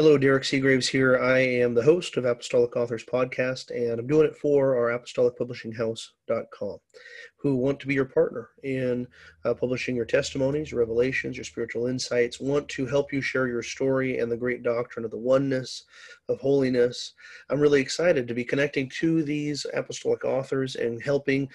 Hello, Derek Seagraves here. I am the host of Apostolic Authors Podcast, and I'm doing it for our apostolicpublishinghouse.com, who want to be your partner in publishing your testimonies, your revelations, your spiritual insights, want to help you share your story and the great doctrine of the oneness, of holiness. I'm really excited to be connecting to these apostolic authors and helping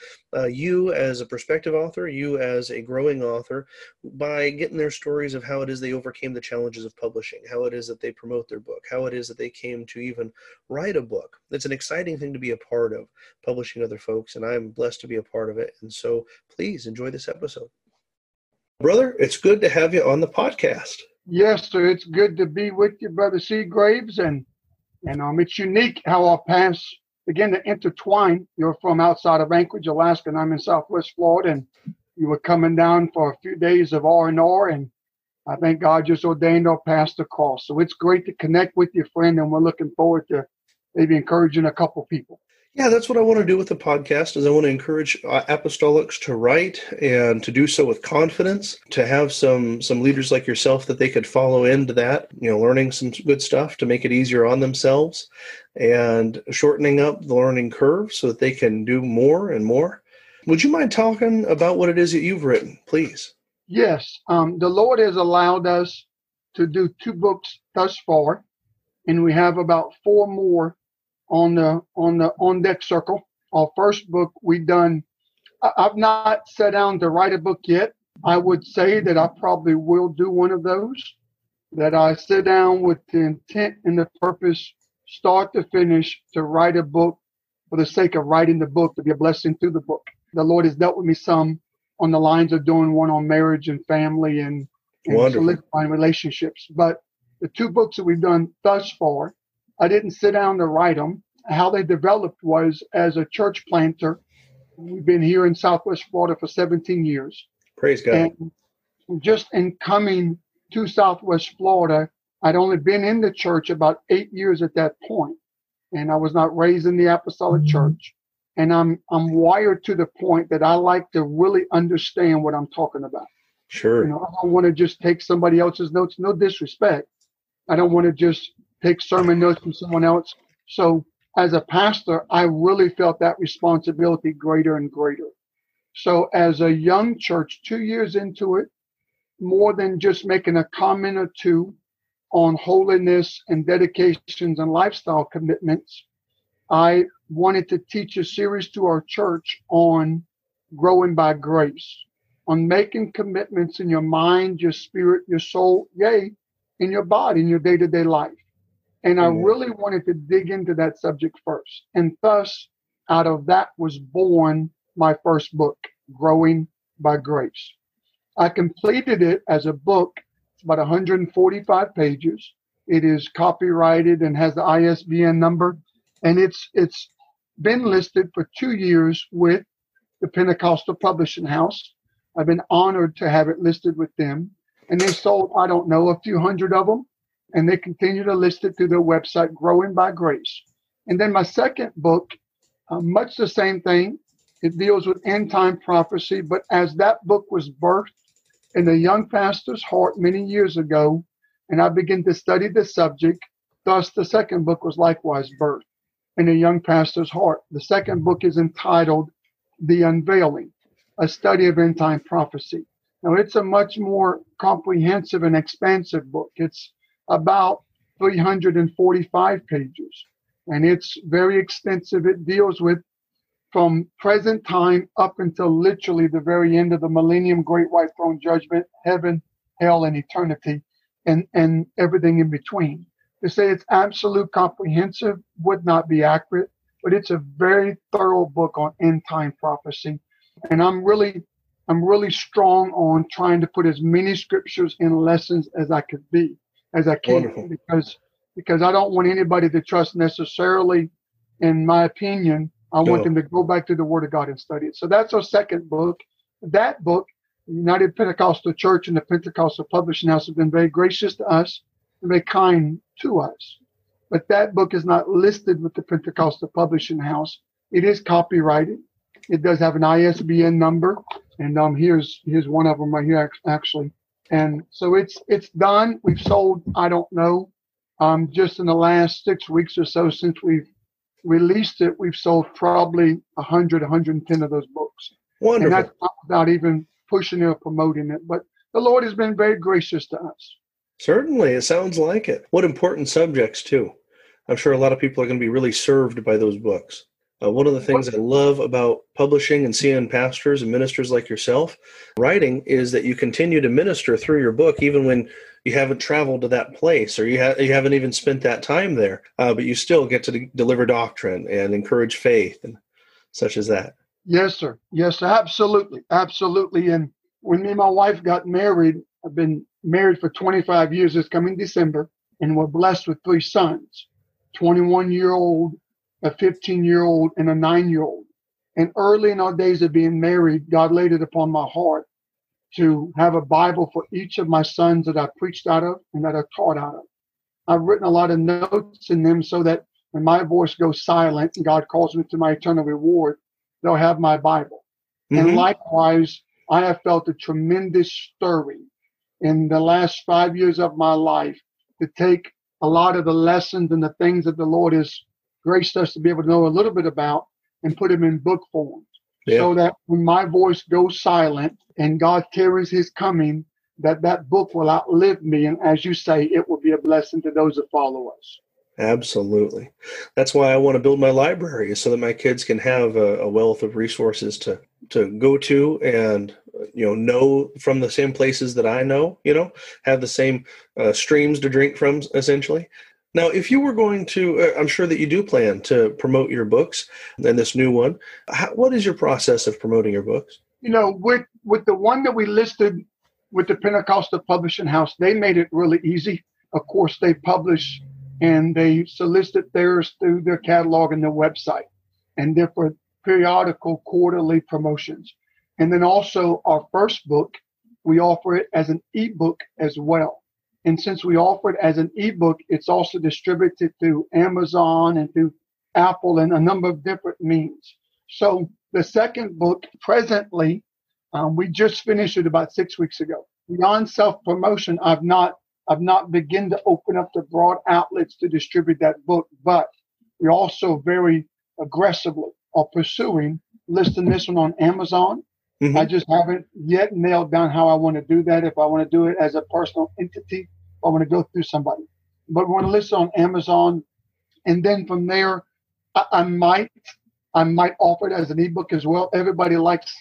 you as a prospective author, you as a growing author, by getting their stories of how it is they overcame the challenges of publishing, how it is that they promote their book, how it is that they came to even write a book. It's an exciting thing to be a part of, publishing other folks, and I'm blessed to be a part of it. And so please enjoy this episode. Brother, it's good to have you on the podcast. Yes, sir. It's good to be with you, Brother Seagraves. And it's unique how our paths begin to intertwine. You're from outside of Anchorage, Alaska, and I'm in Southwest Florida. And you were coming down for a few days of R&R, and I think God just ordained our paths to cross. So it's great to connect with you, friend, and we're looking forward to maybe encouraging a couple people. Yeah, that's what I want to do with the podcast, is I want to encourage apostolics to write and to do so with confidence, to have some leaders like yourself that they could follow into that, learning some good stuff to make it easier on themselves and shortening up the learning curve so that they can do more and more. Would you mind talking about what it is that you've written, please? Yes. The Lord has allowed us to do two books thus far, and we have about four more on the on deck circle. Our first book we done. I've not sat down to write a book yet. I would say that I probably will do one of those, that I sit down with the intent and the purpose, start to finish, to write a book for the sake of writing the book, to be a blessing through the book. The Lord has dealt with me some on the lines of doing one on marriage and family and solidifying relationships. But the two books that we've done thus far, I didn't sit down to write them. How they developed was as a church planter. We've been here in Southwest Florida for 17 years. Praise God. And just in coming to Southwest Florida, I'd only been in the church about 8 years at that point, and I was not raised in the Apostolic Church. And I'm wired to the point that I like to really understand what I'm talking about. Sure. I don't want to just take somebody else's notes. No disrespect. I don't want to just take sermon notes from someone else. So as a pastor, I really felt that responsibility greater and greater. So as a young church, 2 years into it, more than just making a comment or two on holiness and dedications and lifestyle commitments, I wanted to teach a series to our church on growing by grace, on making commitments in your mind, your spirit, your soul, yay, in your body, in your day-to-day life. And I really wanted to dig into that subject first. And thus, out of that was born my first book, Growing by Grace. I completed it as a book. It's about 145 pages. It is copyrighted and has the ISBN number. And it's been listed for 2 years with the Pentecostal Publishing House. I've been honored to have it listed with them. And they sold, I don't know, a few hundred of them. And they continue to list it through their website, Growing by Grace. And then my second book, much the same thing. It deals with end-time prophecy. But as that book was birthed in a young pastor's heart many years ago, and I began to study the subject, thus the second book was likewise birthed in a young pastor's heart. The second book is entitled The Unveiling, a study of end-time prophecy. Now, it's a much more comprehensive and expansive book. It's about 345 pages, and it's very extensive. It deals with from present time up until literally the very end of the millennium, great white throne judgment, heaven, hell, and eternity, and everything in between. To say it's absolute comprehensive would not be accurate, but it's a very thorough book on end time prophecy. And I'm really strong on trying to put as many scriptures and lessons as I can. Wonderful. because I don't want anybody to trust necessarily in my opinion. I want them to go back to the Word of God and study it. So that's our second book. That book, United Pentecostal Church and the Pentecostal Publishing House have been very gracious to us and very kind to us. But that book is not listed with the Pentecostal Publishing House. It is copyrighted. It does have an ISBN number. And here's one of them right here, actually. And so it's done. We've sold, I don't know, Just in the last 6 weeks or so since we've released it, we've sold probably 100, 110 of those books. Wonderful. And that's not without even pushing it or promoting it. But the Lord has been very gracious to us. Certainly. It sounds like it. What important subjects, too. I'm sure a lot of people are going to be really served by those books. One of the things I love about publishing and seeing pastors and ministers like yourself writing is that you continue to minister through your book, even when you haven't traveled to that place or you haven't even spent that time there, but you still get to deliver doctrine and encourage faith and such as that. Yes, sir. Yes, absolutely. Absolutely. And when me and my wife got married, I've been married for 25 years this coming December, and we're blessed with 3 sons, 21-year-old, a 15-year-old, and a 9-year-old. And early in our days of being married, God laid it upon my heart to have a Bible for each of my sons that I preached out of and that I taught out of. I've written a lot of notes in them so that when my voice goes silent and God calls me to my eternal reward, they'll have my Bible. Mm-hmm. And likewise, I have felt a tremendous stirring in the last 5 years of my life to take a lot of the lessons and the things that the Lord has graced us to be able to know a little bit about and put them in book form. Yeah. So that when my voice goes silent and God carries his coming, that book will outlive me. And as you say, it will be a blessing to those that follow us. Absolutely. That's why I want to build my library, so that my kids can have a wealth of resources to go to and, know from the same places that I know, have the same streams to drink from, essentially. Now, if you were going to, I'm sure that you do plan to promote your books and this new one. What is your process of promoting your books? With the one that we listed with the Pentecostal Publishing House, they made it really easy. Of course, they publish and they solicit theirs through their catalog and their website, and therefore periodical quarterly promotions. And then also our first book, we offer it as an ebook as well. And since we offer it as an ebook, it's also distributed through Amazon and through Apple and a number of different means. So the second book, presently, we just finished it about 6 weeks ago. Beyond self-promotion, I've not begun to open up the broad outlets to distribute that book, but we also very aggressively are pursuing listing this one on Amazon. Mm-hmm. I just haven't yet nailed down how I want to do that, if I want to do it as a personal entity, I want to go through somebody. But we want to list it on Amazon. And then from there, I might offer it as an ebook as well. Everybody likes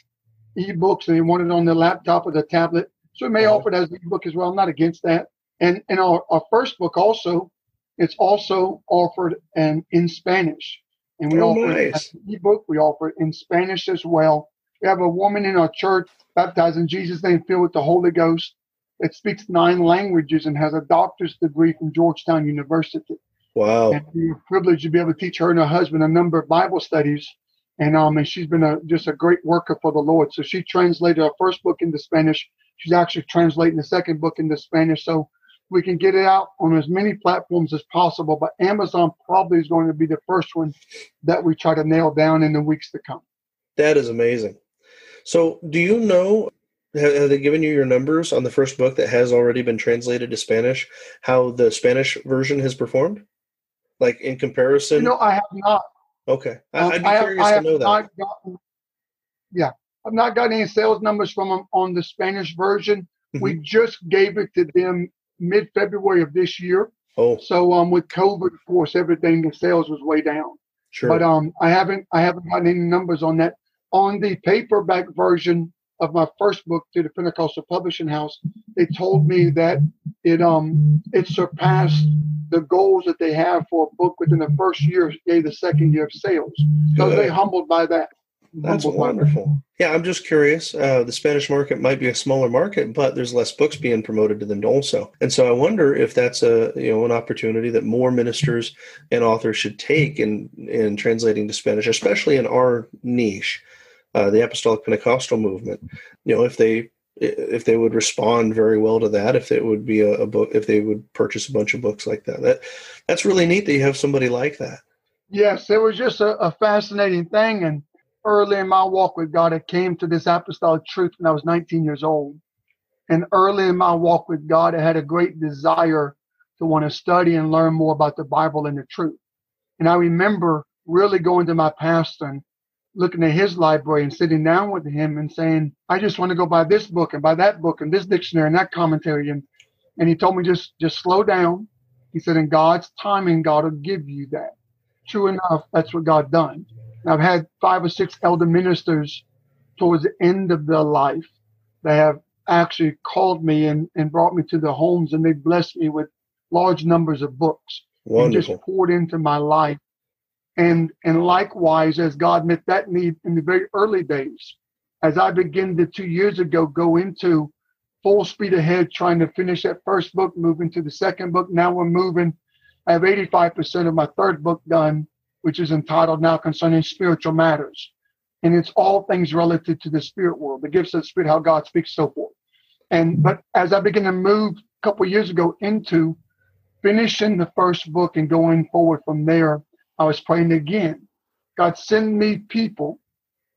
ebooks, and they want it on their laptop or their tablet. So we may offer it as an ebook as well. I'm not against that. And our first book also, it's also offered in Spanish. And we offer it as an ebook. We offer it in Spanish as well. We have a woman in our church baptized in Jesus' name, filled with the Holy Ghost, that speaks 9 languages and has a doctor's degree from Georgetown University. Wow. And we're privileged to be able to teach her and her husband a number of Bible studies. And she's been just a great worker for the Lord. So she translated our first book into Spanish. She's actually translating the second book into Spanish. So we can get it out on as many platforms as possible. But Amazon probably is going to be the first one that we try to nail down in the weeks to come. That is amazing. So do you know, have they given you your numbers on the first book that has already been translated to Spanish, how the Spanish version has performed? Like in comparison? I have not. Okay. I'd be curious to know that. I've not gotten any sales numbers from them on the Spanish version. We just gave it to them mid-February of this year. Oh. So with COVID, of course, everything, the sales was way down. Sure. But I haven't gotten any numbers on that. On the paperback version of my first book to the Pentecostal Publishing House, they told me that it surpassed the goals that they have for a book within the first year, the second year of sales. So they're humbled by that. That's wonderful. Yeah, I'm just curious. The Spanish market might be a smaller market, but there's less books being promoted to them also. And so I wonder if that's an opportunity that more ministers and authors should take in translating to Spanish, especially in our niche. The Apostolic Pentecostal movement, if they would respond very well to that, if it would be a book, if they would purchase a bunch of books like that. That's really neat that you have somebody like that. Yes, it was just a fascinating thing. And early in my walk with God, I came to this apostolic truth when I was 19 years old. And early in my walk with God, I had a great desire to that want to study and learn more about the Bible and the truth. And I remember really going to my pastor and looking at his library and sitting down with him and saying, I just want to go buy this book and buy that book and this dictionary and that commentary. And he told me, just slow down. He said, in God's timing, God will give you that. True enough, that's what God done. And I've had 5 or 6 elder ministers towards the end of their life. They have actually called me and brought me to their homes, and they blessed me with large numbers of books. Wonderful. And just poured into my life. And likewise, as God met that need in the very early days, as I began to 2 years ago go into full speed ahead, trying to finish that first book, moving to the second book. Now we're moving. I have 85% of my third book done, which is entitled Now Concerning Spiritual Matters. And it's all things relative to the spirit world, the gifts of the spirit, how God speaks, so forth. But as I began to move a couple of years ago into finishing the first book and going forward from there, I was praying again. God, send me people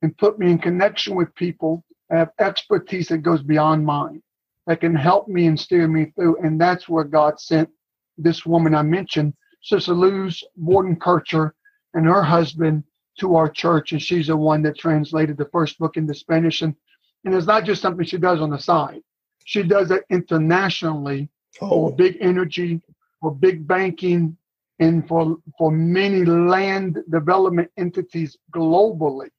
and put me in connection with people that have expertise that goes beyond mine, that can help me and steer me through. And that's where God sent this woman I mentioned, Sister Luz Warden Kircher, and her husband to our church. And she's the one that translated the first book into Spanish. And it's not just something she does on the side. She does it internationally for big energy, for big banking, and for many land development entities globally.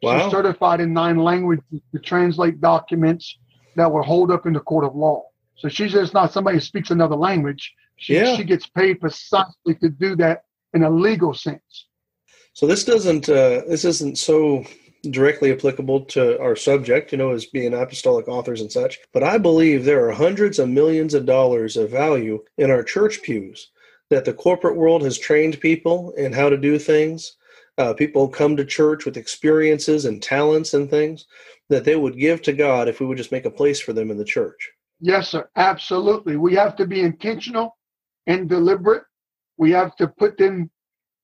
Wow. She's certified in 9 languages to translate documents that will hold up in the court of law. So she's just not somebody who speaks another language. She gets paid precisely to do that in a legal sense. So this isn't so directly applicable to our subject, as being apostolic authors and such. But I believe there are hundreds of millions of dollars of value in our church pews that the corporate world has trained people in how to do things. People come to church with experiences and talents and things that they would give to God if we would just make a place for them in the church. Yes, sir. Absolutely. We have to be intentional and deliberate. We have to put them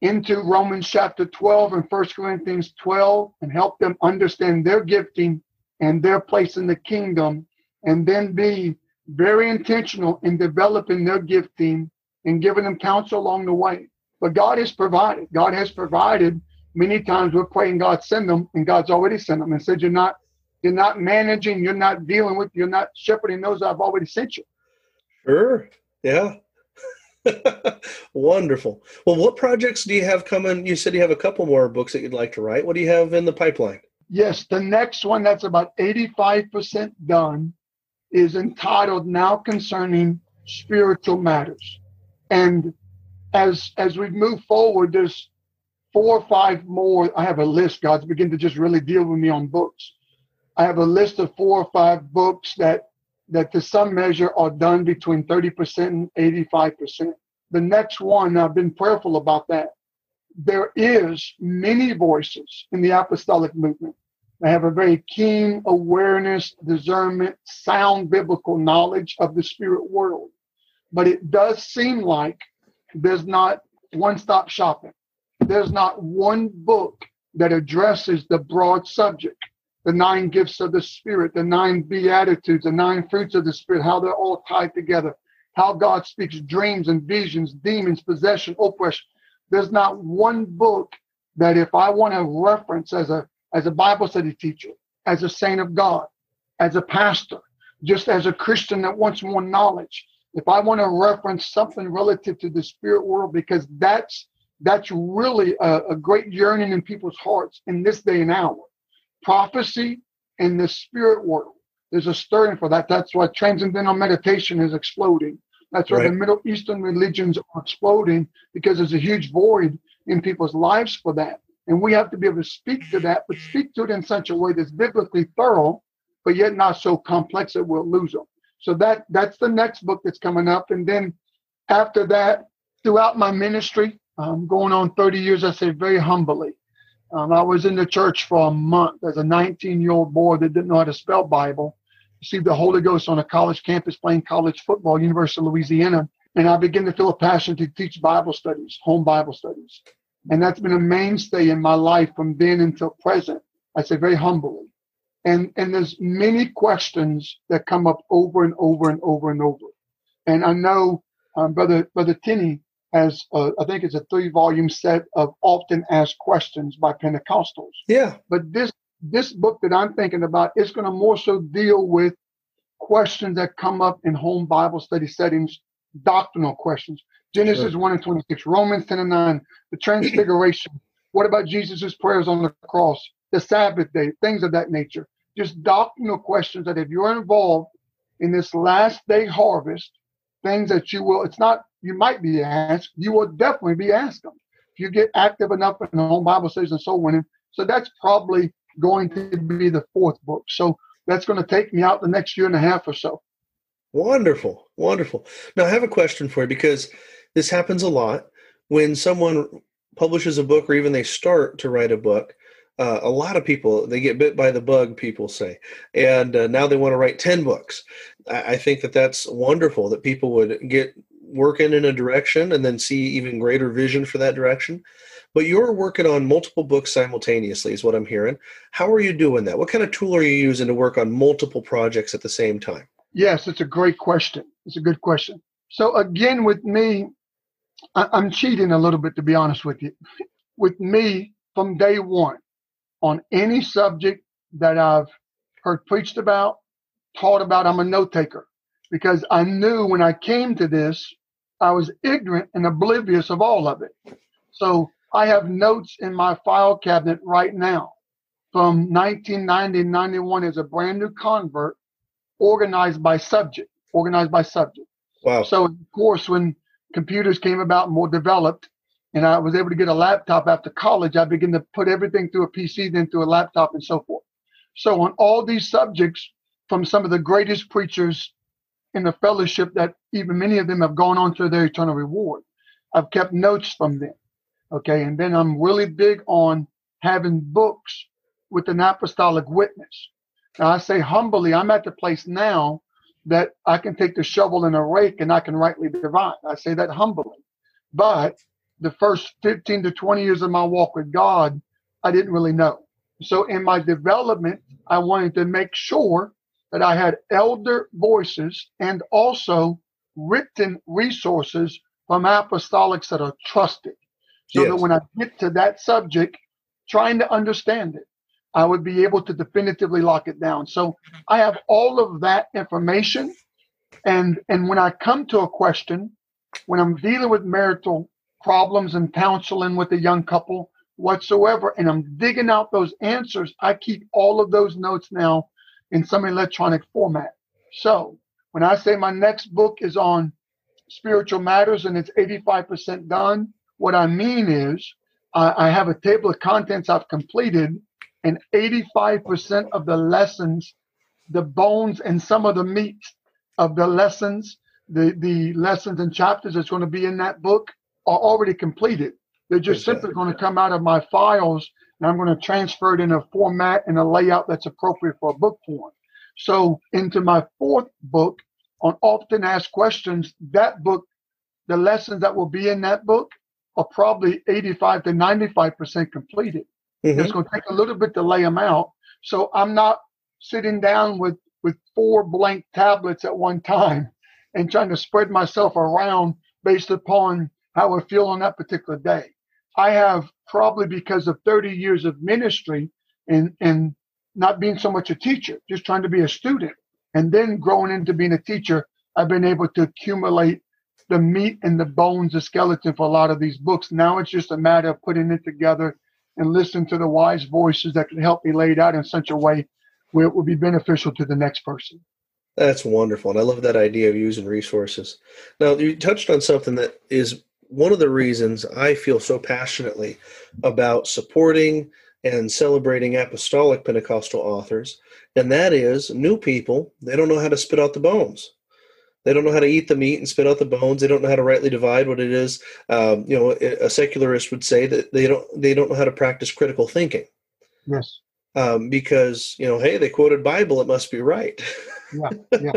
into Romans chapter 12 and 1 Corinthians 12 and help them understand their gifting and their place in the kingdom, and then be very intentional in developing their gifting and giving them counsel along the way. But God has provided. God has provided. Many times we're praying God send them, and God's already sent them and said, you're not managing, you're not dealing with, you're not shepherding those I've already sent you. Sure. Yeah. Wonderful. Well, what projects do you have coming? You said you have a couple more books that you'd like to write. What do you have in the pipeline? Yes, the next one that's about 85% done is entitled Now Concerning Spiritual Matters. And as we move forward, there's 4 or 5 more. I have a list. God's beginning to just really deal with me on books. I have a list of 4 or 5 books that to some measure are done between 30% and 85%. The next one, I've been prayerful about that. There is many voices in the apostolic movement that have a very keen awareness, discernment, sound biblical knowledge of the spirit world. But it does seem like there's not one-stop shopping. There's not one book that addresses the broad subject. The 9 gifts of the Spirit, the 9 beatitudes, the 9 fruits of the Spirit, how they're all tied together, how God speaks dreams and visions, demons, possession, oppression. There's not one book that if I want to reference as a Bible study teacher, as a saint of God, as a pastor, just as a Christian that wants more knowledge, if I want to reference something relative to the spirit world, because that's really a great yearning in people's hearts in this day and hour. Prophecy in the spirit world. There's a stirring for that. That's why transcendental meditation is exploding. That's why the Middle Eastern religions are exploding, because there's a huge void in people's lives for that. And we have to be able to speak to that, but speak to it in such a way that's biblically thorough, but yet not so complex that we'll lose them. So that's the next book that's coming up. And then after that, throughout my ministry, going on 30 years, I say very humbly, I was in the church for a month as a 19-year-old boy that didn't know how to spell Bible. Received the Holy Ghost on a college campus playing college football, University of Louisiana. And I began to feel a passion to teach Bible studies, home Bible studies. And that's been a mainstay in my life from then until present, I say very humbly. And there's many questions that come up over and over and over and over. And I know Brother Tenney has, I think it's a 3-volume set of often asked questions by Pentecostals. Yeah. But this book that I'm thinking about is going to more so deal with questions that come up in home Bible study settings, doctrinal questions. Genesis 1 and 26, Romans 10 and 9, the Transfiguration. What about Jesus's prayers on the cross, the Sabbath day, things of that nature? Just doctrinal questions that if you're involved in this last day harvest, things that you will, it's not, you might be asked, you will definitely be asked them. If you get active enough in home Bible studies and soul winning. So that's probably going to be the 4th book. So that's going to take me out the next 1.5 years or so. Wonderful. Wonderful. Now I have a question for you, because this happens a lot when someone publishes a book or even they start to write a book. A lot of people, they get bit by the bug, people say, and now they want to write 10 books. I think that that's wonderful that people would get working in a direction and then see even greater vision for that direction. But you're working on multiple books simultaneously is what I'm hearing. How are you doing that? What kind of tool are you using to work on multiple projects at the same time? Yes, it's a great question. It's a good question. So again, with me, I'm cheating a little bit, to be honest with you. With me, from day one, on any subject that I've heard preached about, taught about, I'm a note taker, because I knew when I came to this, I was ignorant and oblivious of all of it. So I have notes in my file cabinet right now from 1990 and 91 as a brand new convert, organized by subject. Wow. So of course, when computers came about more developed, and I was able to get a laptop after college, I began to put everything through a PC, then through a laptop and so forth. So on all these subjects from some of the greatest preachers in the fellowship that even many of them have gone on to their eternal reward, I've kept notes from them. Okay. And then I'm really big on having books with an apostolic witness. Now I say humbly, I'm at the place now that I can take the shovel and a rake and I can rightly divide. I say that humbly, but the first 15 to 20 years of my walk with God, I didn't really know. So in my development, I wanted to make sure that I had elder voices and also written resources from apostolics that are trusted. So yes, that when I get to that subject, trying to understand it, I would be able to definitively lock it down. So I have all of that information. And when I come to a question, when I'm dealing with marital problems and counseling with a young couple whatsoever, and I'm digging out those answers, I keep all of those notes now in some electronic format. So when I say my next book is on spiritual matters and it's 85% done, what I mean is I have a table of contents I've completed, and 85% of the lessons, the bones and some of the meat of the lessons, the lessons and chapters that's going to be in that book are already completed. They're just simply going to come out of my files, and I'm going to transfer it in a format and a layout that's appropriate for a book form. So into my 4th book on often asked questions, that book, the lessons that will be in that book are probably 85 to 95% completed. Mm-hmm. It's going to take a little bit to lay them out. So I'm not sitting down with 4 blank tablets at one time and trying to spread myself around based upon how I feel on that particular day. I have probably, because of 30 years of ministry and not being so much a teacher, just trying to be a student and then growing into being a teacher, I've been able to accumulate the meat and the bones, the skeleton for a lot of these books. Now it's just a matter of putting it together and listening to the wise voices that can help me lay it out in such a way where it will be beneficial to the next person. That's wonderful. And I love that idea of using resources. Now, you touched on something that is one of the reasons I feel so passionately about supporting and celebrating apostolic Pentecostal authors, and that is new people. They don't know how to spit out the bones. They don't know how to eat the meat and spit out the bones. They don't know how to rightly divide what it is. A secularist would say that they don't know how to practice critical thinking. Yes. Because, hey, they quoted Bible, it must be right. Yeah.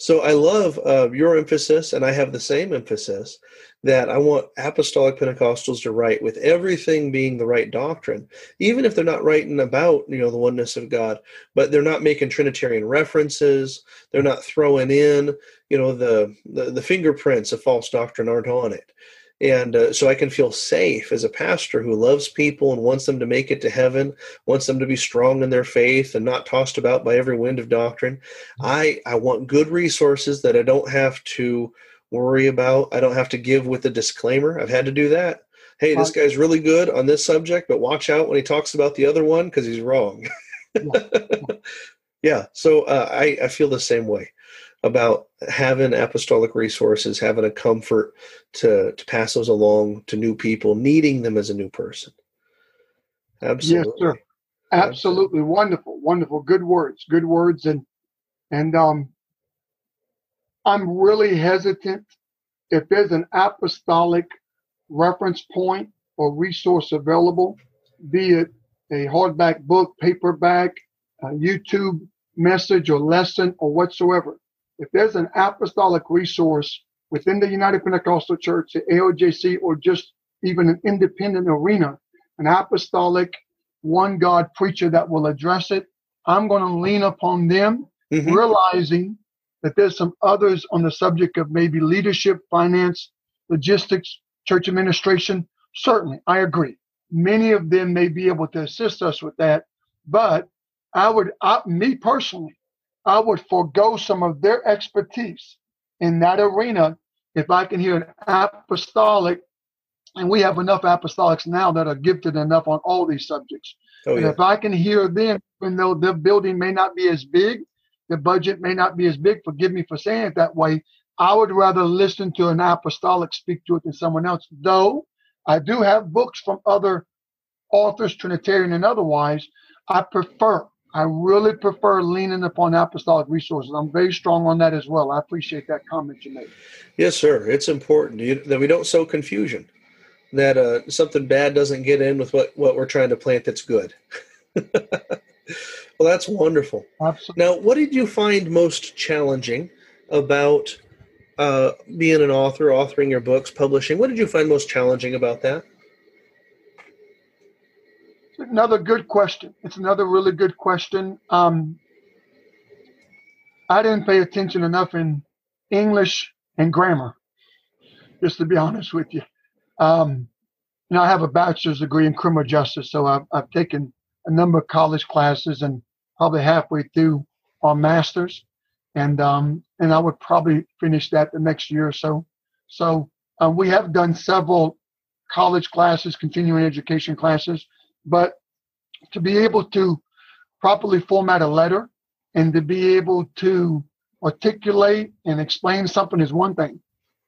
So I love your emphasis, and I have the same emphasis, that I want apostolic Pentecostals to write with everything being the right doctrine, even if they're not writing about, you know, the oneness of God, but they're not making Trinitarian references. They're not throwing in, you know, the fingerprints of false doctrine aren't on it. And so I can feel safe as a pastor who loves people and wants them to make it to heaven, wants them to be strong in their faith and not tossed about by every wind of doctrine. I want good resources that I don't have to worry about. I don't have to give with a disclaimer. I've had to do that. Hey, this guy's really good on this subject, but watch out when he talks about the other one because he's wrong. Yeah, so I feel the same way about having apostolic resources, having a comfort to pass those along to new people, needing them as a new person. Absolutely. Yes, sir. Absolutely. Wonderful, wonderful. Good words, good words. And I'm really hesitant if there's an apostolic reference point or resource available, be it a hardback book, paperback, a YouTube message or lesson or whatsoever. If there's an apostolic resource within the United Pentecostal Church, the AOJC, or just even an independent arena, an apostolic one God preacher that will address it, I'm going to lean upon them, realizing that there's some others on the subject of maybe leadership, finance, logistics, church administration. Certainly, I agree. Many of them may be able to assist us with that, but I would forego some of their expertise in that arena if I can hear an apostolic, and we have enough apostolics now that are gifted enough on all these subjects. If I can hear them, even though their building may not be as big, the budget may not be as big, forgive me for saying it that way, I would rather listen to an apostolic speak to it than someone else, though I do have books from other authors, Trinitarian and otherwise. I really prefer leaning upon apostolic resources. I'm very strong on that as well. I appreciate that comment you made. Yes, sir. It's important that we don't sow confusion, that something bad doesn't get in with what we're trying to plant that's good. Well, that's wonderful. Absolutely. Now, what did you find most challenging about being an author, authoring your books, publishing? What did you find most challenging about that? Another good question. It's another really good question. I didn't pay attention enough in English and grammar, just to be honest with you. Now I have a bachelor's degree in criminal justice, so I've taken a number of college classes and probably halfway through our master's, and I would probably finish that the next year or so. So we have done several college classes, continuing education classes. But to be able to properly format a letter and to be able to articulate and explain something is one thing.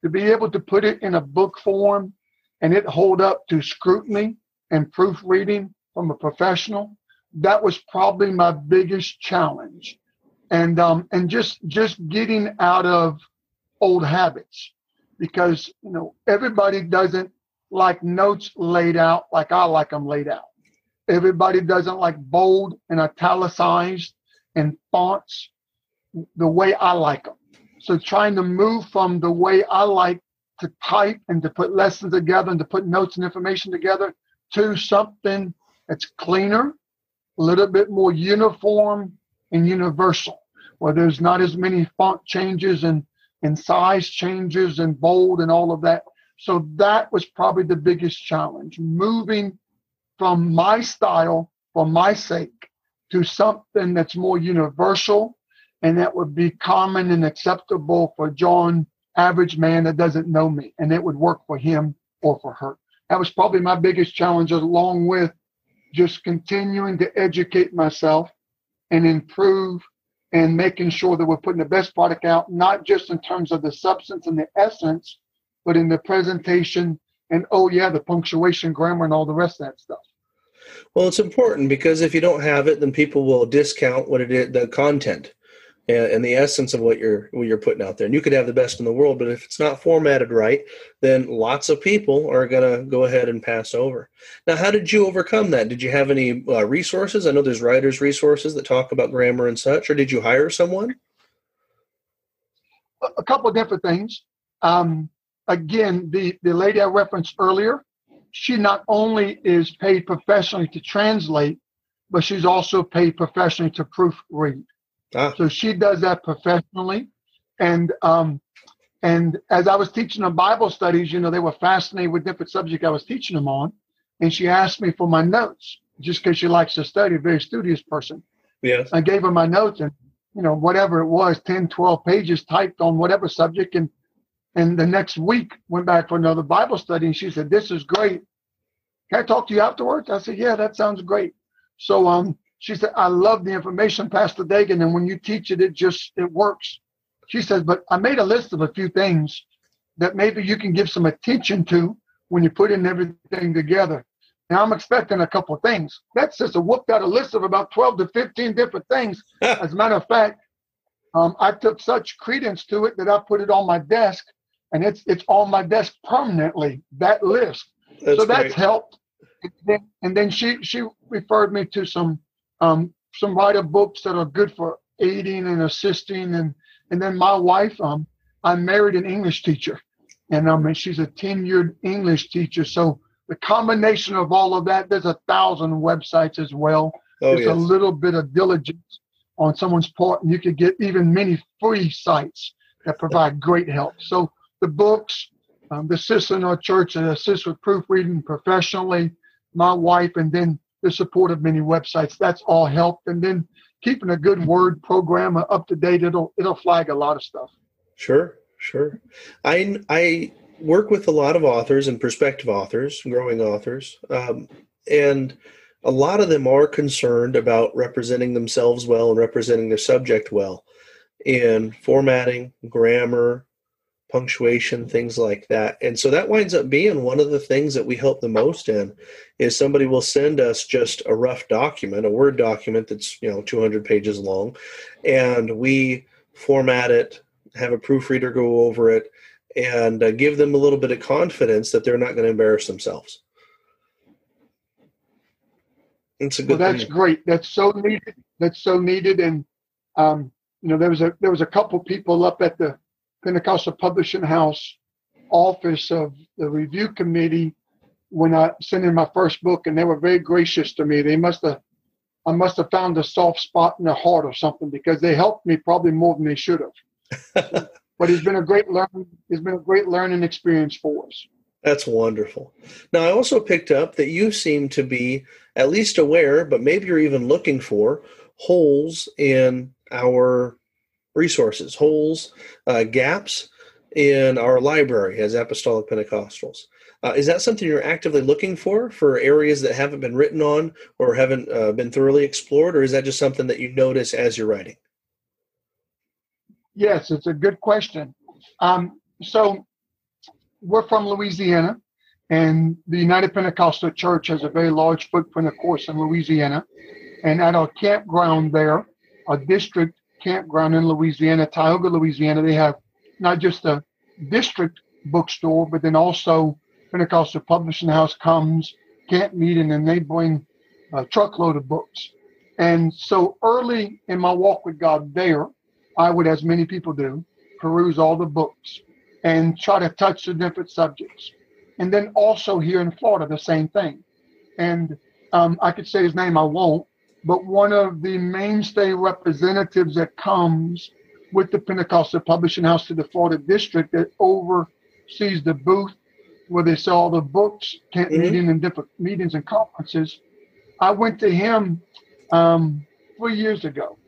To be able to put it in a book form and it hold up to scrutiny and proofreading from a professional, that was probably my biggest challenge. And just getting out of old habits, because you know everybody doesn't like notes laid out like I like them laid out. Everybody doesn't like bold and italicized and fonts the way I like them. So trying to move from the way I like to type and to put lessons together and to put notes and information together to something that's cleaner, a little bit more uniform and universal, where there's not as many font changes and size changes and bold and all of that. So that was probably the biggest challenge, moving from my style, for my sake, to something that's more universal and that would be common and acceptable for John, average man that doesn't know me, and it would work for him or for her. That was probably my biggest challenge, along with just continuing to educate myself and improve and making sure that we're putting the best product out, not just in terms of the substance and the essence, but in the presentation and, the punctuation, grammar, and all the rest of that stuff. Well, it's important because if you don't have it, then people will discount what it is, the content and the essence of what you're putting out there. And you could have the best in the world, but if it's not formatted right, then lots of people are going to go ahead and pass over. Now, how did you overcome that? Did you have any resources? I know there's writers' resources that talk about grammar and such, or did you hire someone? a couple of different things. Again, the lady I referenced earlier, she not only is paid professionally to translate, but she's also paid professionally to proofread. So she does that professionally. And as I was teaching them Bible studies, you know, they were fascinated with different subjects I was teaching them on. And she asked me for my notes just because she likes to study, a very studious person. Yes. I gave her my notes and, you know, whatever it was, 10, 12 pages typed on whatever subject. And the next week went back for another Bible study. And she said, this is great. Can I talk to you afterwards? I said, yeah, that sounds great. So she said, I love the information, Pastor Dagan. And when you teach it, it works. She says, but I made a list of a few things that maybe you can give some attention to when you put in everything together. Now, I'm expecting a couple of things. That sister whooped out a list of about 12 to 15 different things. As a matter of fact, I took such credence to it that I put it on my desk, and it's on my desk permanently, that list. So that's helped. And then she referred me to some writer books that are good for aiding and assisting. And then my wife, I married an English teacher, and she's a tenured English teacher. So the combination of all of that, there's 1,000 websites as well. There's a little bit of diligence on someone's part, and you could get even many free sites that provide great help. So the books, the sister in our church that assists with proofreading professionally, my wife, and then the support of many websites, that's all helped. And then keeping a good word program up to date, it'll flag a lot of stuff. Sure. I work with a lot of authors and prospective authors, growing authors, and a lot of them are concerned about representing themselves well and representing their subject well in formatting, grammar, punctuation, things like that. And so that winds up being one of the things that we help the most in is somebody will send us just a rough document, a Word document that's, 200 pages long, and we format it, have a proofreader go over it, and give them a little bit of confidence that they're not going to embarrass themselves. It's a good thing. Well, that's great. That's so needed. And, there was a couple people up at the Pentecostal Publishing House office of the review committee when I sent in my first book, and they were very gracious to me. I must have found a soft spot in their heart or something, because they helped me probably more than they should have. But it's been a great learning experience for us. That's wonderful. Now, I also picked up that you seem to be at least aware, but maybe you're even looking for holes in our resources, holes, gaps in our library as Apostolic Pentecostals. Is that something you're actively looking for areas that haven't been written on or haven't been thoroughly explored, or is that just something that you notice as you're writing? Yes, it's a good question. So we're from Louisiana, and the United Pentecostal Church has a very large footprint, of course, in Louisiana. And at our campground there, our district campground in Louisiana, Tioga, Louisiana, they have not just a district bookstore, but then also Pentecostal Publishing House comes, camp meeting, and they bring a truckload of books. And so early in my walk with God there, I would, as many people do, peruse all the books and try to touch the different subjects. And then also here in Florida, the same thing. And I could say his name, I won't. But one of the mainstay representatives that comes with the Pentecostal Publishing House to the Florida district that oversees the booth where they sell all the books, camp meeting and different meetings and conferences, I went to him 3 years ago,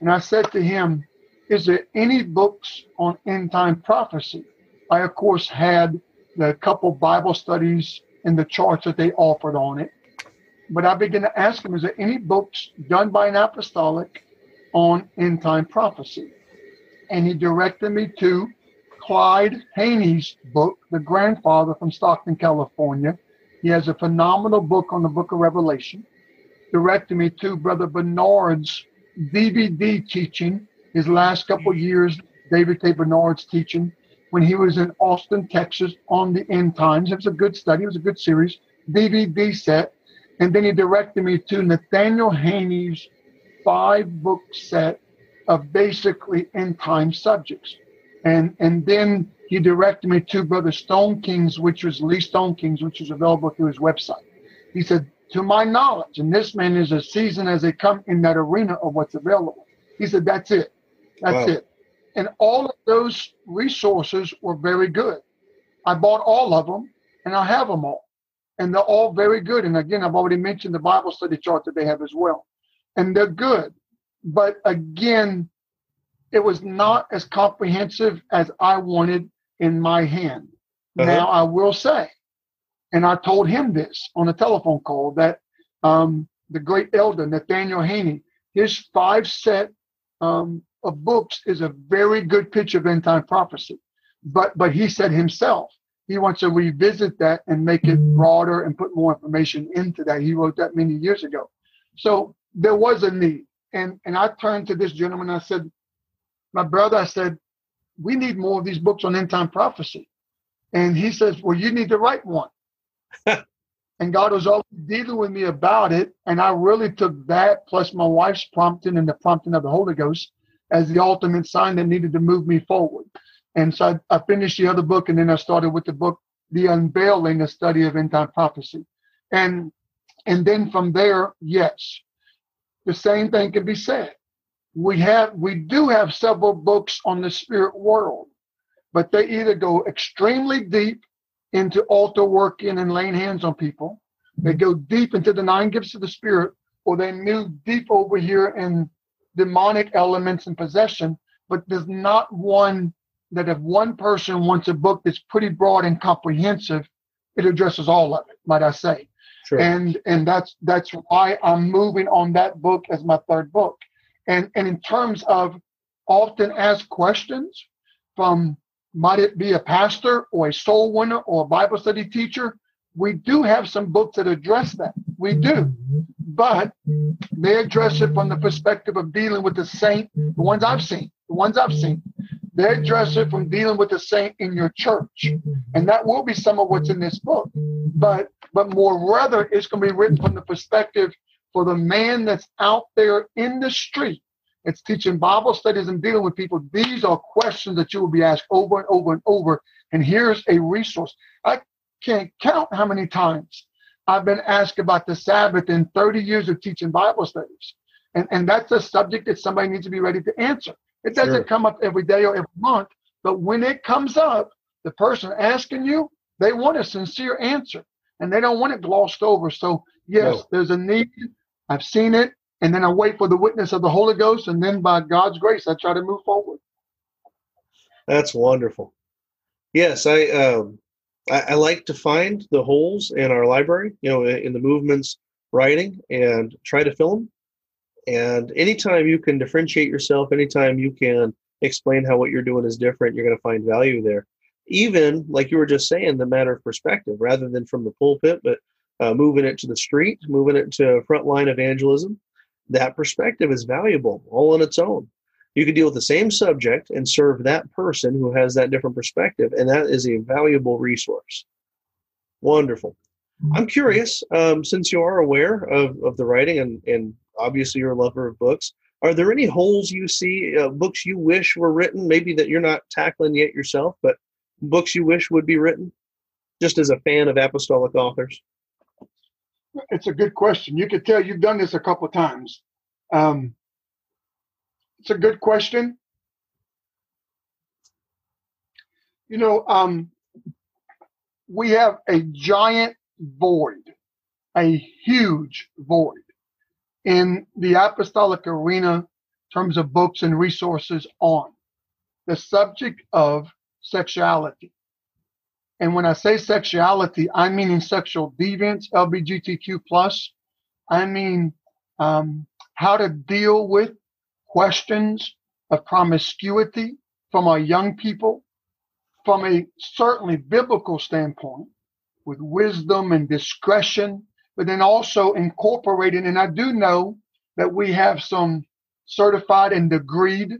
and I said to him, is there any books on end-time prophecy? I, of course, had the couple Bible studies and the charts that they offered on it. But I began to ask him, is there any books done by an apostolic on end-time prophecy? And he directed me to Clyde Haney's book, The Grandfather, from Stockton, California. He has a phenomenal book on the book of Revelation. Directed me to Brother Bernard's DVD teaching, his last couple years, David T. Bernard's teaching, when he was in Austin, Texas, on the end times. It was a good study. It was a good series. DVD set. And then he directed me to Nathaniel Haney's 5-book set of basically end-time subjects. And then he directed me to Brother Stone King's, which was Lee Stone King's, which is available through his website. He said, to my knowledge, and this man is as seasoned as they come in that arena of what's available. He said, that's it. That's it. And all of those resources were very good. I bought all of them, and I have them all. And they're all very good. And again, I've already mentioned the Bible study chart that they have as well. And they're good. But again, it was not as comprehensive as I wanted in my hand. Now, I will say, and I told him this on a telephone call, that the great elder, Nathaniel Haney, his 5-set of books is a very good picture of end-time prophecy. But he said himself, he wants to revisit that and make it broader and put more information into that. He wrote that many years ago. So there was a need. And I turned to this gentleman, I said, my brother, I said, we need more of these books on end-time prophecy. And he says, well, you need to write one. And God was always dealing with me about it. And I really took that, plus my wife's prompting and the prompting of the Holy Ghost, as the ultimate sign that needed to move me forward. And so I finished the other book, and then I started with the book, The Unveiling, a study of end-time prophecy. And then from there, yes, the same thing can be said. We do have several books on the spirit world, but they either go extremely deep into altar working and laying hands on people. They go deep into the 9 gifts of the spirit, or they move deep over here in demonic elements and possession. But there's not one that if one person wants a book that's pretty broad and comprehensive, it addresses all of it, might I say. Sure. And that's why I'm moving on that book as my 3rd book. And in terms of often asked questions from, might it be a pastor or a soul winner or a Bible study teacher? We do have some books that address that. We do. But they address it from the perspective of dealing with the saint, the ones I've seen. They address it from dealing with the saint in your church. And that will be some of what's in this book. But more rather, it's going to be written from the perspective for the man that's out there in the street. It's teaching Bible studies and dealing with people. These are questions that you will be asked over and over and over. And here's a resource. I can't count how many times I've been asked about the Sabbath in 30 years of teaching Bible studies. And that's a subject that somebody needs to be ready to answer. It doesn't come up every day or every month, but when it comes up, the person asking you, they want a sincere answer, and they don't want it glossed over. So, yes, there's a need. I've seen it. And then I wait for the witness of the Holy Ghost, and then by God's grace, I try to move forward. That's wonderful. Yes, I like to find the holes in our library, you know, in the movement's writing, and try to fill them. And anytime you can differentiate yourself, anytime you can explain how what you're doing is different, you're going to find value there. Even, like you were just saying, the matter of perspective, rather than from the pulpit, but moving it to the street, moving it to frontline evangelism, that perspective is valuable all on its own. You can deal with the same subject and serve that person who has that different perspective, and that is a valuable resource. Wonderful. I'm curious, since you are aware of the writing and obviously you're a lover of books, are there any holes you see, books you wish were written, maybe that you're not tackling yet yourself, but books you wish would be written, just as a fan of apostolic authors? It's a good question. You could tell you've done this a couple of times. It's a good question. You know, we have a giant void, a huge void in the apostolic arena in terms of books and resources on the subject of sexuality. And when I say sexuality, I mean in sexual deviance, LGBTQ+. I mean how to deal with questions of promiscuity from our young people, from a certainly biblical standpoint, with wisdom and discretion, but then also incorporating, and I do know that we have some certified and degreed,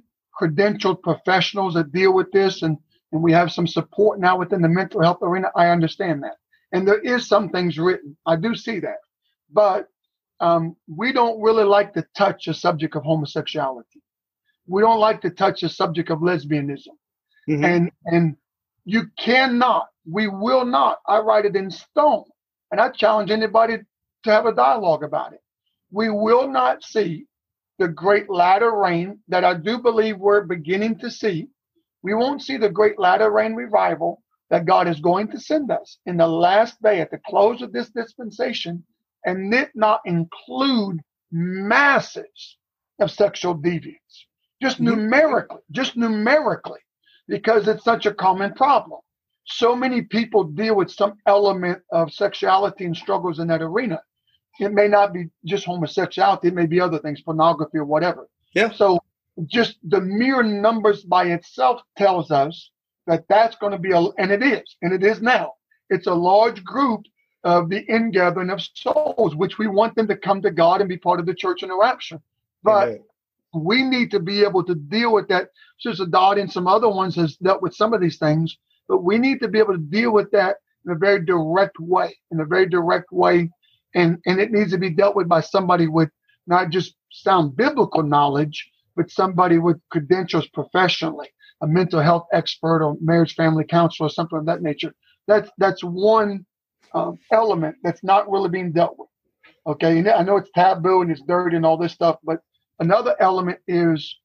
credentialed professionals that deal with this, and we have some support now within the mental health arena. I understand that. And there is some things written. I do see that. But we don't really like to touch the subject of homosexuality. We don't like to touch the subject of lesbianism. Mm-hmm. And you cannot, we will not. I write it in stone. And I challenge anybody to have a dialogue about it. We will not see the great latter rain that I do believe we're beginning to see. We won't see the great latter rain revival that God is going to send us in the last day at the close of this dispensation, and it not include masses of sexual deviance, just numerically, because it's such a common problem. So many people deal with some element of sexuality and struggles in that arena. It may not be just homosexuality. It may be other things, pornography or whatever. Yeah. So just the mere numbers by itself tells us that that's going to be, and it is now. It's a large group of the ingathering of souls, which we want them to come to God and be part of the church in the rapture. But we need to be able to deal with that. Sister Dodd and some other ones has dealt with some of these things, but we need to be able to deal with that in a very direct way, And it needs to be dealt with by somebody with not just sound biblical knowledge, but somebody with credentials professionally, a mental health expert or marriage family counselor or something of that nature. That's one element that's not really being dealt with. Okay, and I know it's taboo and it's dirty and all this stuff, but another element is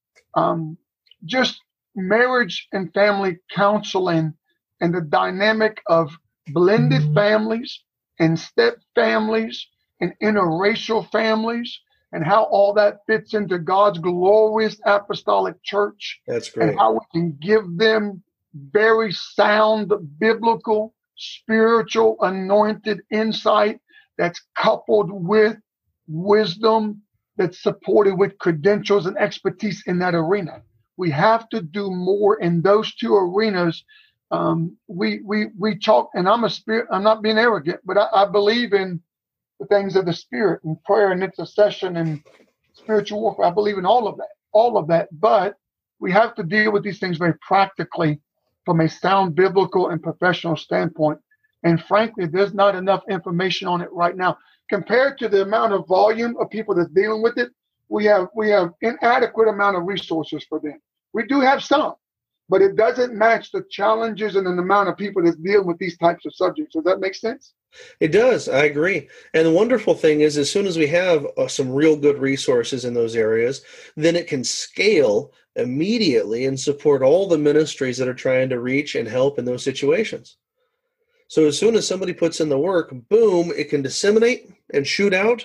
just marriage and family counseling and the dynamic of blended families and step families and interracial families and how all that fits into God's glorious apostolic church. That's great. And how we can give them very sound, biblical, spiritual, anointed insight that's coupled with wisdom that's supported with credentials and expertise in that arena. We have to do more in those two arenas. We talk, and I'm a spirit. I'm not being arrogant, but I believe in the things of the spirit and prayer and intercession and spiritual warfare. I believe in all of that. But we have to deal with these things very practically from a sound biblical and professional standpoint. And frankly, there's not enough information on it right now compared to the amount of volume of people that's dealing with it. We have inadequate amount of resources for them. We do have some, but it doesn't match the challenges and the amount of people that deal with these types of subjects. Does that make sense? It does. I agree. And the wonderful thing is, as soon as we have some real good resources in those areas, then it can scale immediately and support all the ministries that are trying to reach and help in those situations. So as soon as somebody puts in the work, boom, it can disseminate and shoot out.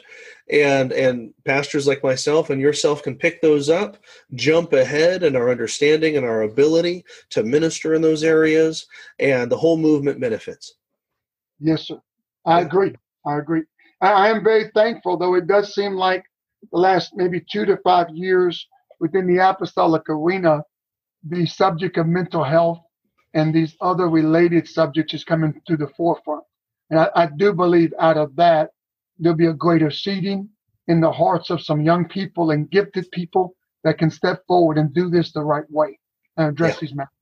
And pastors like myself and yourself can pick those up, jump ahead in our understanding and our ability to minister in those areas, and the whole movement benefits. Yes, sir. I agree. I am very thankful, though it does seem like the last maybe 2 to 5 years within the apostolic arena, the subject of mental health and these other related subjects is coming to the forefront. And I do believe out of that, there'll be a greater seeding in the hearts of some young people and gifted people that can step forward and do this the right way and address these matters.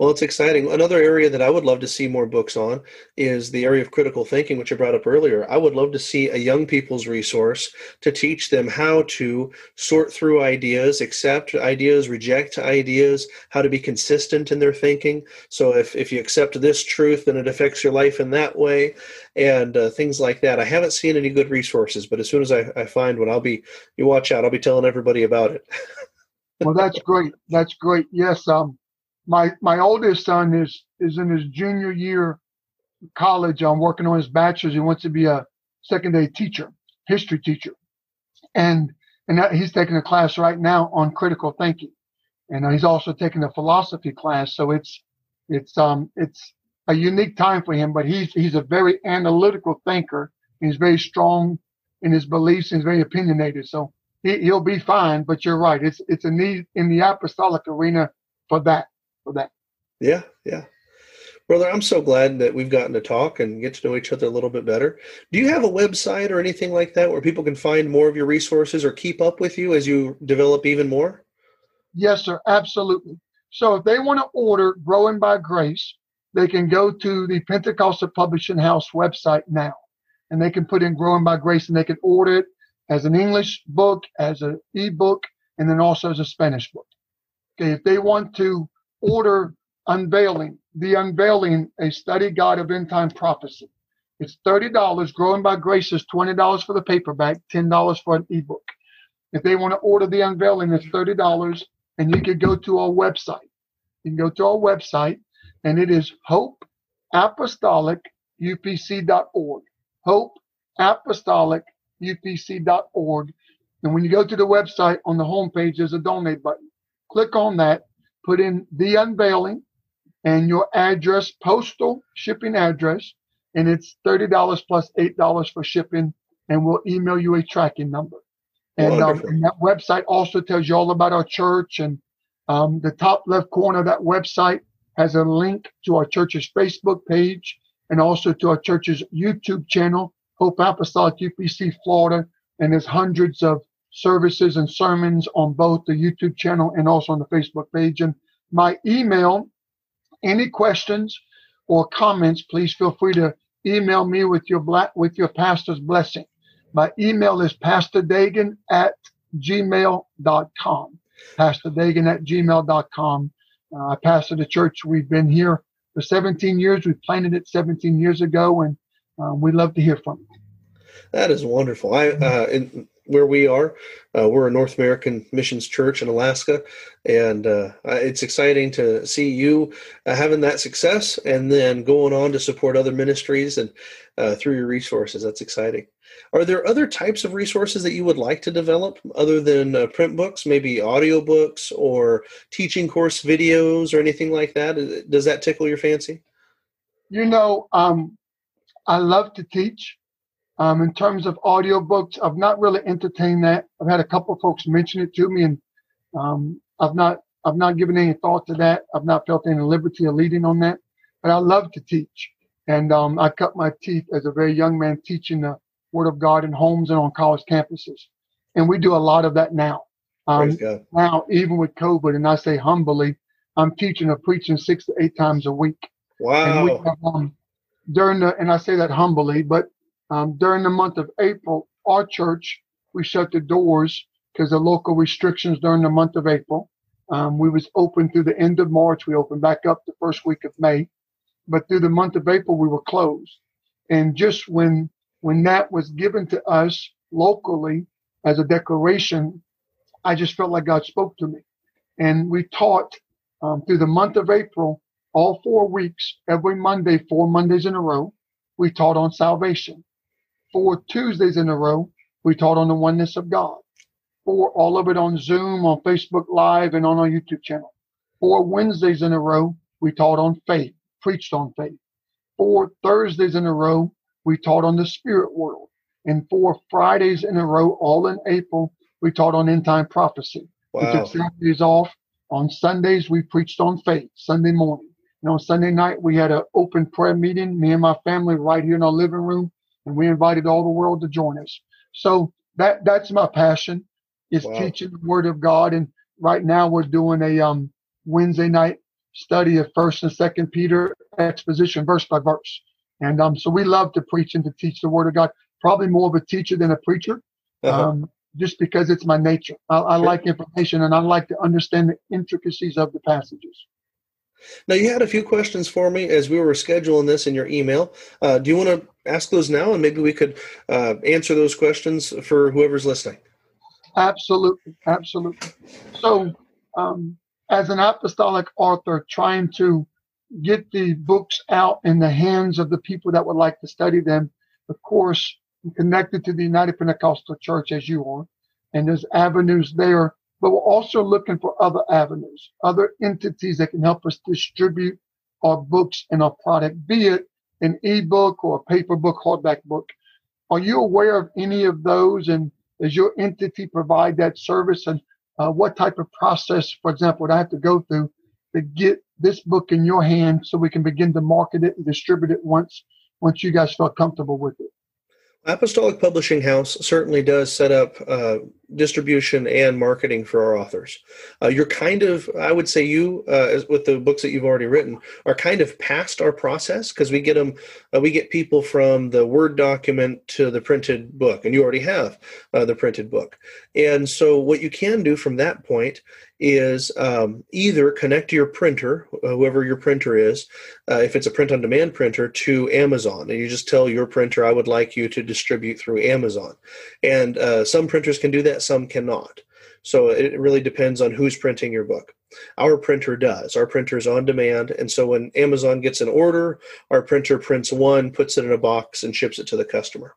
Well, it's exciting. Another area that I would love to see more books on is the area of critical thinking, which I brought up earlier. I would love to see a young people's resource to teach them how to sort through ideas, accept ideas, reject ideas, how to be consistent in their thinking. So if you accept this truth, then it affects your life in that way, and things like that. I haven't seen any good resources, but as soon as I find one, you watch out, I'll be telling everybody about it. Well, that's great. That's great. Yes. My oldest son is in his junior year of college. I'm working on his bachelor's. He wants to be a secondary teacher, history teacher. And he's taking a class right now on critical thinking. And he's also taking a philosophy class. So it's a unique time for him, but he's a very analytical thinker. And he's very strong in his beliefs and he's very opinionated. So he'll be fine, but you're right. It's a need in the apostolic arena for that. Yeah. Brother, I'm so glad that we've gotten to talk and get to know each other a little bit better. Do you have a website or anything like that where people can find more of your resources or keep up with you as you develop even more? Yes, sir. Absolutely. So if they want to order Growing by Grace, they can go to the Pentecostal Publishing House website now, and they can put in Growing by Grace, and they can order it as an English book, as an ebook, and then also as a Spanish book. Okay, if they want to order Unveiling, The Unveiling, a study guide of end time prophecy. It's $30. Growing by Grace is $20 for the paperback, $10 for an ebook. If they want to order The Unveiling, it's $30. And you can go to our website. You can go to our website, and it is hopeapostolicupc.org. Hopeapostolicupc.org. And when you go to the website, on the homepage, there's a donate button. Click on that, put in The Unveiling and your address, postal shipping address, and it's $30 plus $8 for shipping, and we'll email you a tracking number. And that website also tells you all about our church, and the top left corner of that website has a link to our church's Facebook page and also to our church's YouTube channel, Hope Apostolic UPC Florida, and there's hundreds of services and sermons on both the YouTube channel and also on the Facebook page. And my email, any questions or comments, please feel free to email me with your pastor's blessing. My email is pastordagan@gmail.com. Pastordagan@gmail.com. I pastor the church. We've been here for 17 years. We planted it 17 years ago, and we love to hear from you. That is wonderful. In where we are, we're a North American missions church in Alaska, and it's exciting to see you having that success and then going on to support other ministries and through your resources. That's exciting. Are there other types of resources that you would like to develop other than print books, maybe audio books or teaching course videos or anything like that? Does that tickle your fancy? You know, I love to teach. In terms of audio books, I've not really entertained that. I've had a couple of folks mention it to me, and I've not given any thought to that. I've not felt any liberty of leading on that. But I love to teach, and I cut my teeth as a very young man teaching the Word of God in homes and on college campuses, and we do a lot of that now. Now, even with COVID, and I say humbly, I'm teaching or preaching 6 to 8 times a week. Wow! And we have, and I say that humbly, but during the month of April, our church, we shut the doors because of local restrictions during the month of April. We was open through the end of March. We opened back up the first week of May. But through the month of April, we were closed. And just when that was given to us locally as a declaration, I just felt like God spoke to me. And we taught through the month of April, all 4 weeks, every Monday, 4 Mondays in a row, we taught on salvation. 4 Tuesdays in a row, we taught on the oneness of God. 4, all of it on Zoom, on Facebook Live, and on our YouTube channel. 4 Wednesdays in a row, we taught on faith, preached on faith. 4 Thursdays in a row, we taught on the spirit world. And 4 Fridays in a row, all in April, we taught on end time prophecy. Wow. We took Saturdays off. On Sundays, we preached on faith, Sunday morning. And on Sunday night, we had an open prayer meeting, me and my family right here in our living room. And we invited all the world to join us. So that's my passion, is teaching the Word of God. And right now we're doing a Wednesday night study of 1st and 2nd Peter exposition, verse by verse. And so we love to preach and to teach the Word of God. Probably more of a teacher than a preacher, just because it's my nature. I like information, and I like to understand the intricacies of the passages. Now, you had a few questions for me as we were scheduling this in your email. Do you want to ask those now, and maybe we could answer those questions for whoever's listening? Absolutely, absolutely. So as an apostolic author trying to get the books out in the hands of the people that would like to study them, of course, I'm connected to the United Pentecostal Church, as you are, and there's avenues there. But we're also looking for other avenues, other entities that can help us distribute our books and our product, be it an ebook or a paper book, hardback book. Are you aware of any of those? And does your entity provide that service? And what type of process, for example, would I have to go through to get this book in your hand so we can begin to market it and distribute it once you guys feel comfortable with it? Apostolic Publishing House certainly does set up distribution and marketing for our authors. You're kind of, I would say you, with the books that you've already written, are kind of past our process, because we get them, we get people from the Word document to the printed book, and you already have the printed book. And so what you can do from that point is either connect to your printer, whoever your printer is, if it's a print-on-demand printer, to Amazon. And you just tell your printer, I would like you to distribute through Amazon. And some printers can do that, some cannot. So it really depends on who's printing your book. Our printer does. Our printer is on demand. And so when Amazon gets an order, our printer prints one, puts it in a box, and ships it to the customer.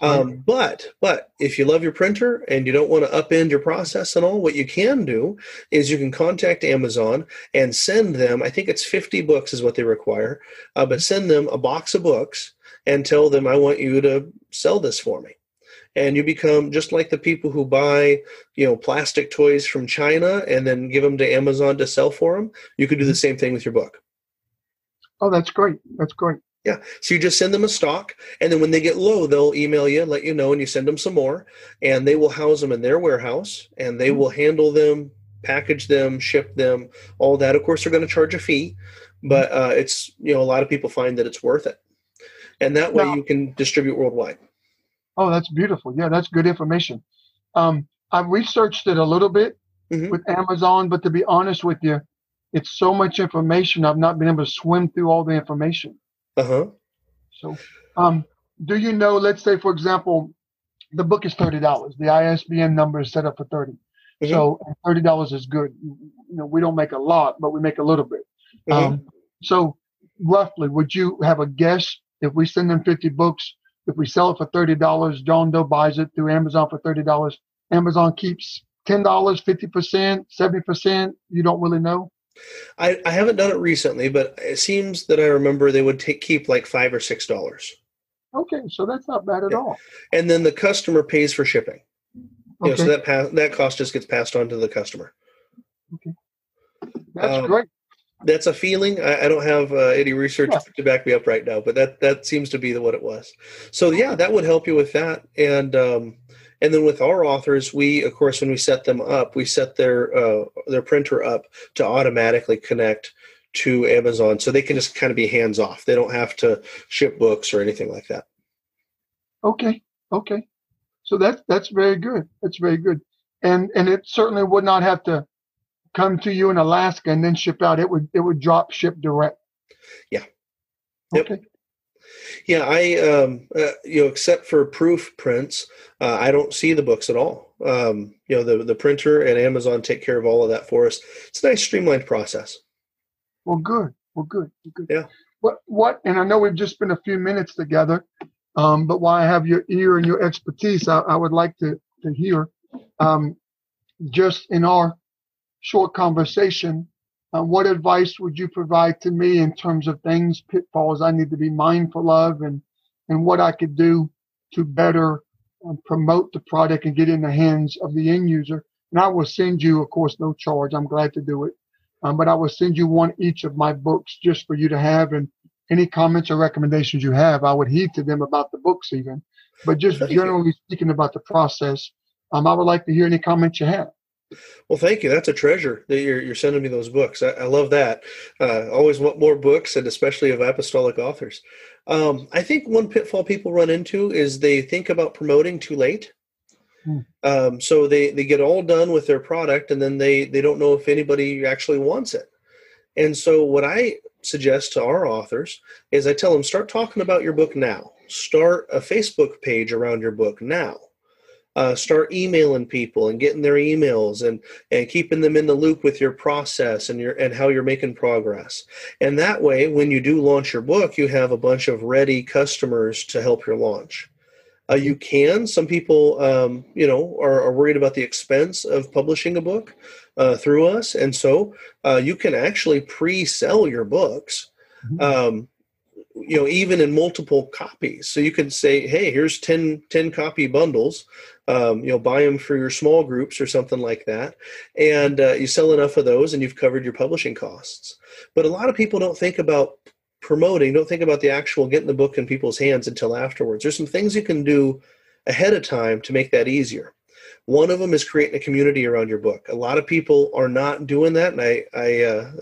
But if you love your printer and you don't want to upend your process and all, what you can do is you can contact Amazon and send them, I think it's 50 books is what they require, but send them a box of books and tell them, I want you to sell this for me. And you become just like the people who buy, you know, plastic toys from China and then give them to Amazon to sell for them. You could do the same thing with your book. Oh, that's great. That's great. Yeah. So you just send them a stock, and then when they get low, they'll email you and let you know, and you send them some more, and they will house them in their warehouse, and they will handle them, package them, ship them, all that. Of course, they're going to charge a fee, but it's, you know, a lot of people find that it's worth it. And that way you can distribute worldwide. Oh, that's beautiful. Yeah, that's good information. I've researched it a little bit with Amazon, but to be honest with you, it's so much information. I've not been able to swim through all the information. So, do you know, let's say, for example, the book is $30. The ISBN number is set up for 30. So $30 is good. You know, we don't make a lot, but we make a little bit. So roughly, would you have a guess if we send them 50 books, if we sell it for $30, John Doe buys it through Amazon for $30, Amazon keeps $10, 50%, 70%, you don't really know? I haven't done it recently, but it seems that I remember they would keep like $5 or $6. Okay, so that's not bad at all. And then the customer pays for shipping. Okay. You know, so that cost just gets passed on to the customer. Okay, that's great. That's a feeling. I don't have any research to back me up right now, but that seems to be what it was. So yeah, that would help you with that. And then with our authors, we, of course, when we set them up, we set their printer up to automatically connect to Amazon, so they can just kind of be hands off. They don't have to ship books or anything like that. Okay. So that's very good. That's very good. And it certainly would not have to come to you in Alaska and then ship out. It would drop ship direct. Yeah. Okay. Yep. Yeah, I you know, except for proof prints, I don't see the books at all. You know, the printer and Amazon take care of all of that for us. It's a nice streamlined process. Well, good. Yeah. What? And I know we've just been a few minutes together, but while I have your ear and your expertise, I would like to hear, just in our short conversation, what advice would you provide to me in terms of things, pitfalls I need to be mindful of, and what I could do to better promote the product and get in the hands of the end user? And I will send you, of course, no charge. I'm glad to do it. But I will send you one each of my books just for you to have. And any comments or recommendations you have, I would heed to them about the books even. But just generally speaking about the process, I would like to hear any comments you have. Well, thank you. That's a treasure that you're sending me those books. I love that. Always want more books, and especially of apostolic authors. I think one pitfall people run into is they think about promoting too late. So they get all done with their product, and then they don't know if anybody actually wants it. And so what I suggest to our authors is I tell them, start talking about your book now. Start a Facebook page around your book now. Start emailing people and getting their emails and keeping them in the loop with your process and how you're making progress. And that way, when you do launch your book, you have a bunch of ready customers to help your launch. You can. Some people, you know, are worried about the expense of publishing a book through us. And so you can actually pre-sell your books, you know, even in multiple copies. So you can say, hey, here's 10 copy bundles, you know, buy them for your small groups or something like that. And you sell enough of those and you've covered your publishing costs. But a lot of people don't think about promoting, don't think about the actual getting the book in people's hands until afterwards. There's some things you can do ahead of time to make that easier. One of them is creating a community around your book. A lot of people are not doing that, and I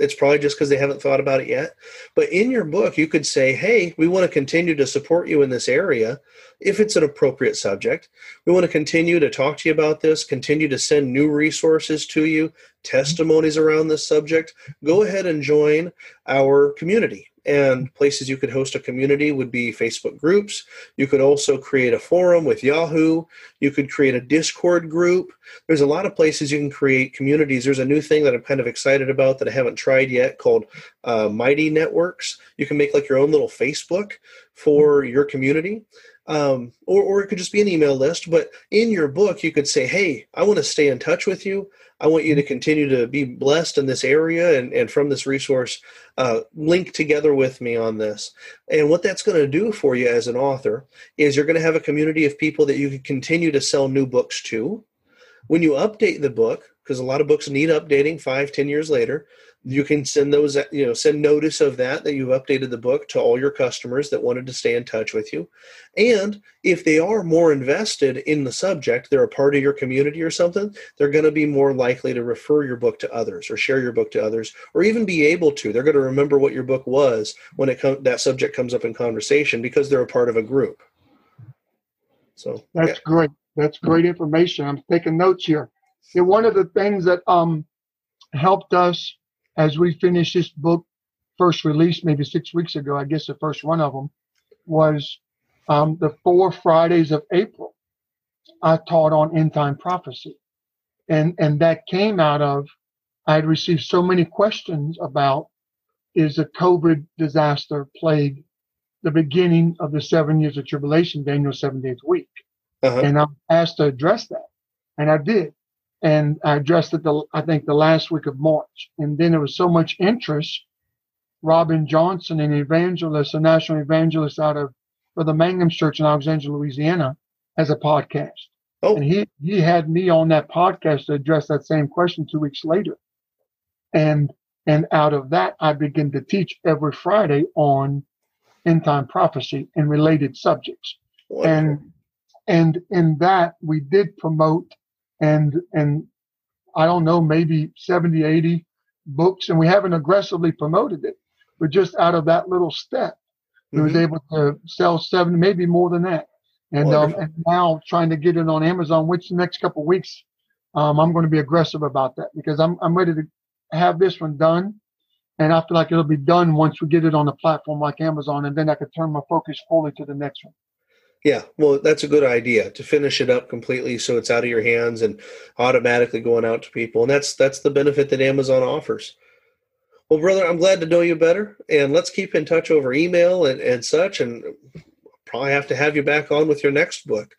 it's probably just because they haven't thought about it yet. But in your book, you could say, hey, we want to continue to support you in this area if it's an appropriate subject. We want to continue to talk to you about this, continue to send new resources to you, testimonies around this subject. Go ahead and join our community. And places you could host a community would be Facebook groups. You could also create a forum with Yahoo. You could create a Discord group. There's a lot of places you can create communities. There's a new thing that I'm kind of excited about that I haven't tried yet called Mighty Networks. You can make like your own little Facebook for your community. Or it could just be an email list. But in your book, you could say, hey, I want to stay in touch with you. I want you to continue to be blessed in this area and from this resource, link together with me on this. And what that's going to do for you as an author is you're going to have a community of people that you can continue to sell new books to. When you update the book, because a lot of books need updating 5-10 years later, you can send those, send notice of that you've updated the book to all your customers that wanted to stay in touch with you. And if they are more invested in the subject, they're a part of your community or something, they're going to be more likely to refer your book to others or share your book to others, or even be able to. They're going to remember what your book was when that subject comes up in conversation because they're a part of a group. So that's great. That's great information. I'm taking notes here. And one of the things that helped us as we finished this book, first released maybe 6 weeks ago, I guess the first one of them, was the 4 Fridays of April. I taught on end-time prophecy. And that came out of, I had received so many questions about, is the COVID disaster plague the beginning of the 7 years of tribulation, Daniel's 70th week? Uh-huh. And I'm asked to address that. And I did. And I addressed it, the last week of March. And then there was so much interest. Robin Johnson, an evangelist, a national evangelist out of the Mangum Church in Alexandria, Louisiana, has a podcast. Oh. And he had me on that podcast to address that same question 2 weeks later. And out of that, I began to teach every Friday on end-time prophecy and related subjects. Wow. And in that, we did promote and I don't know, maybe 70, 80 books, and we haven't aggressively promoted it. But just out of that little step, we was able to sell 7, maybe more than that. And now trying to get it on Amazon, which the next couple of weeks, I'm going to be aggressive about that because I'm ready to have this one done. And I feel like it'll be done once we get it on a platform like Amazon, and then I could turn my focus fully to the next one. Yeah, well, that's a good idea to finish it up completely so it's out of your hands and automatically going out to people. And that's the benefit that Amazon offers. Well, brother, I'm glad to know you better. And let's keep in touch over email and such. And probably have to have you back on with your next book.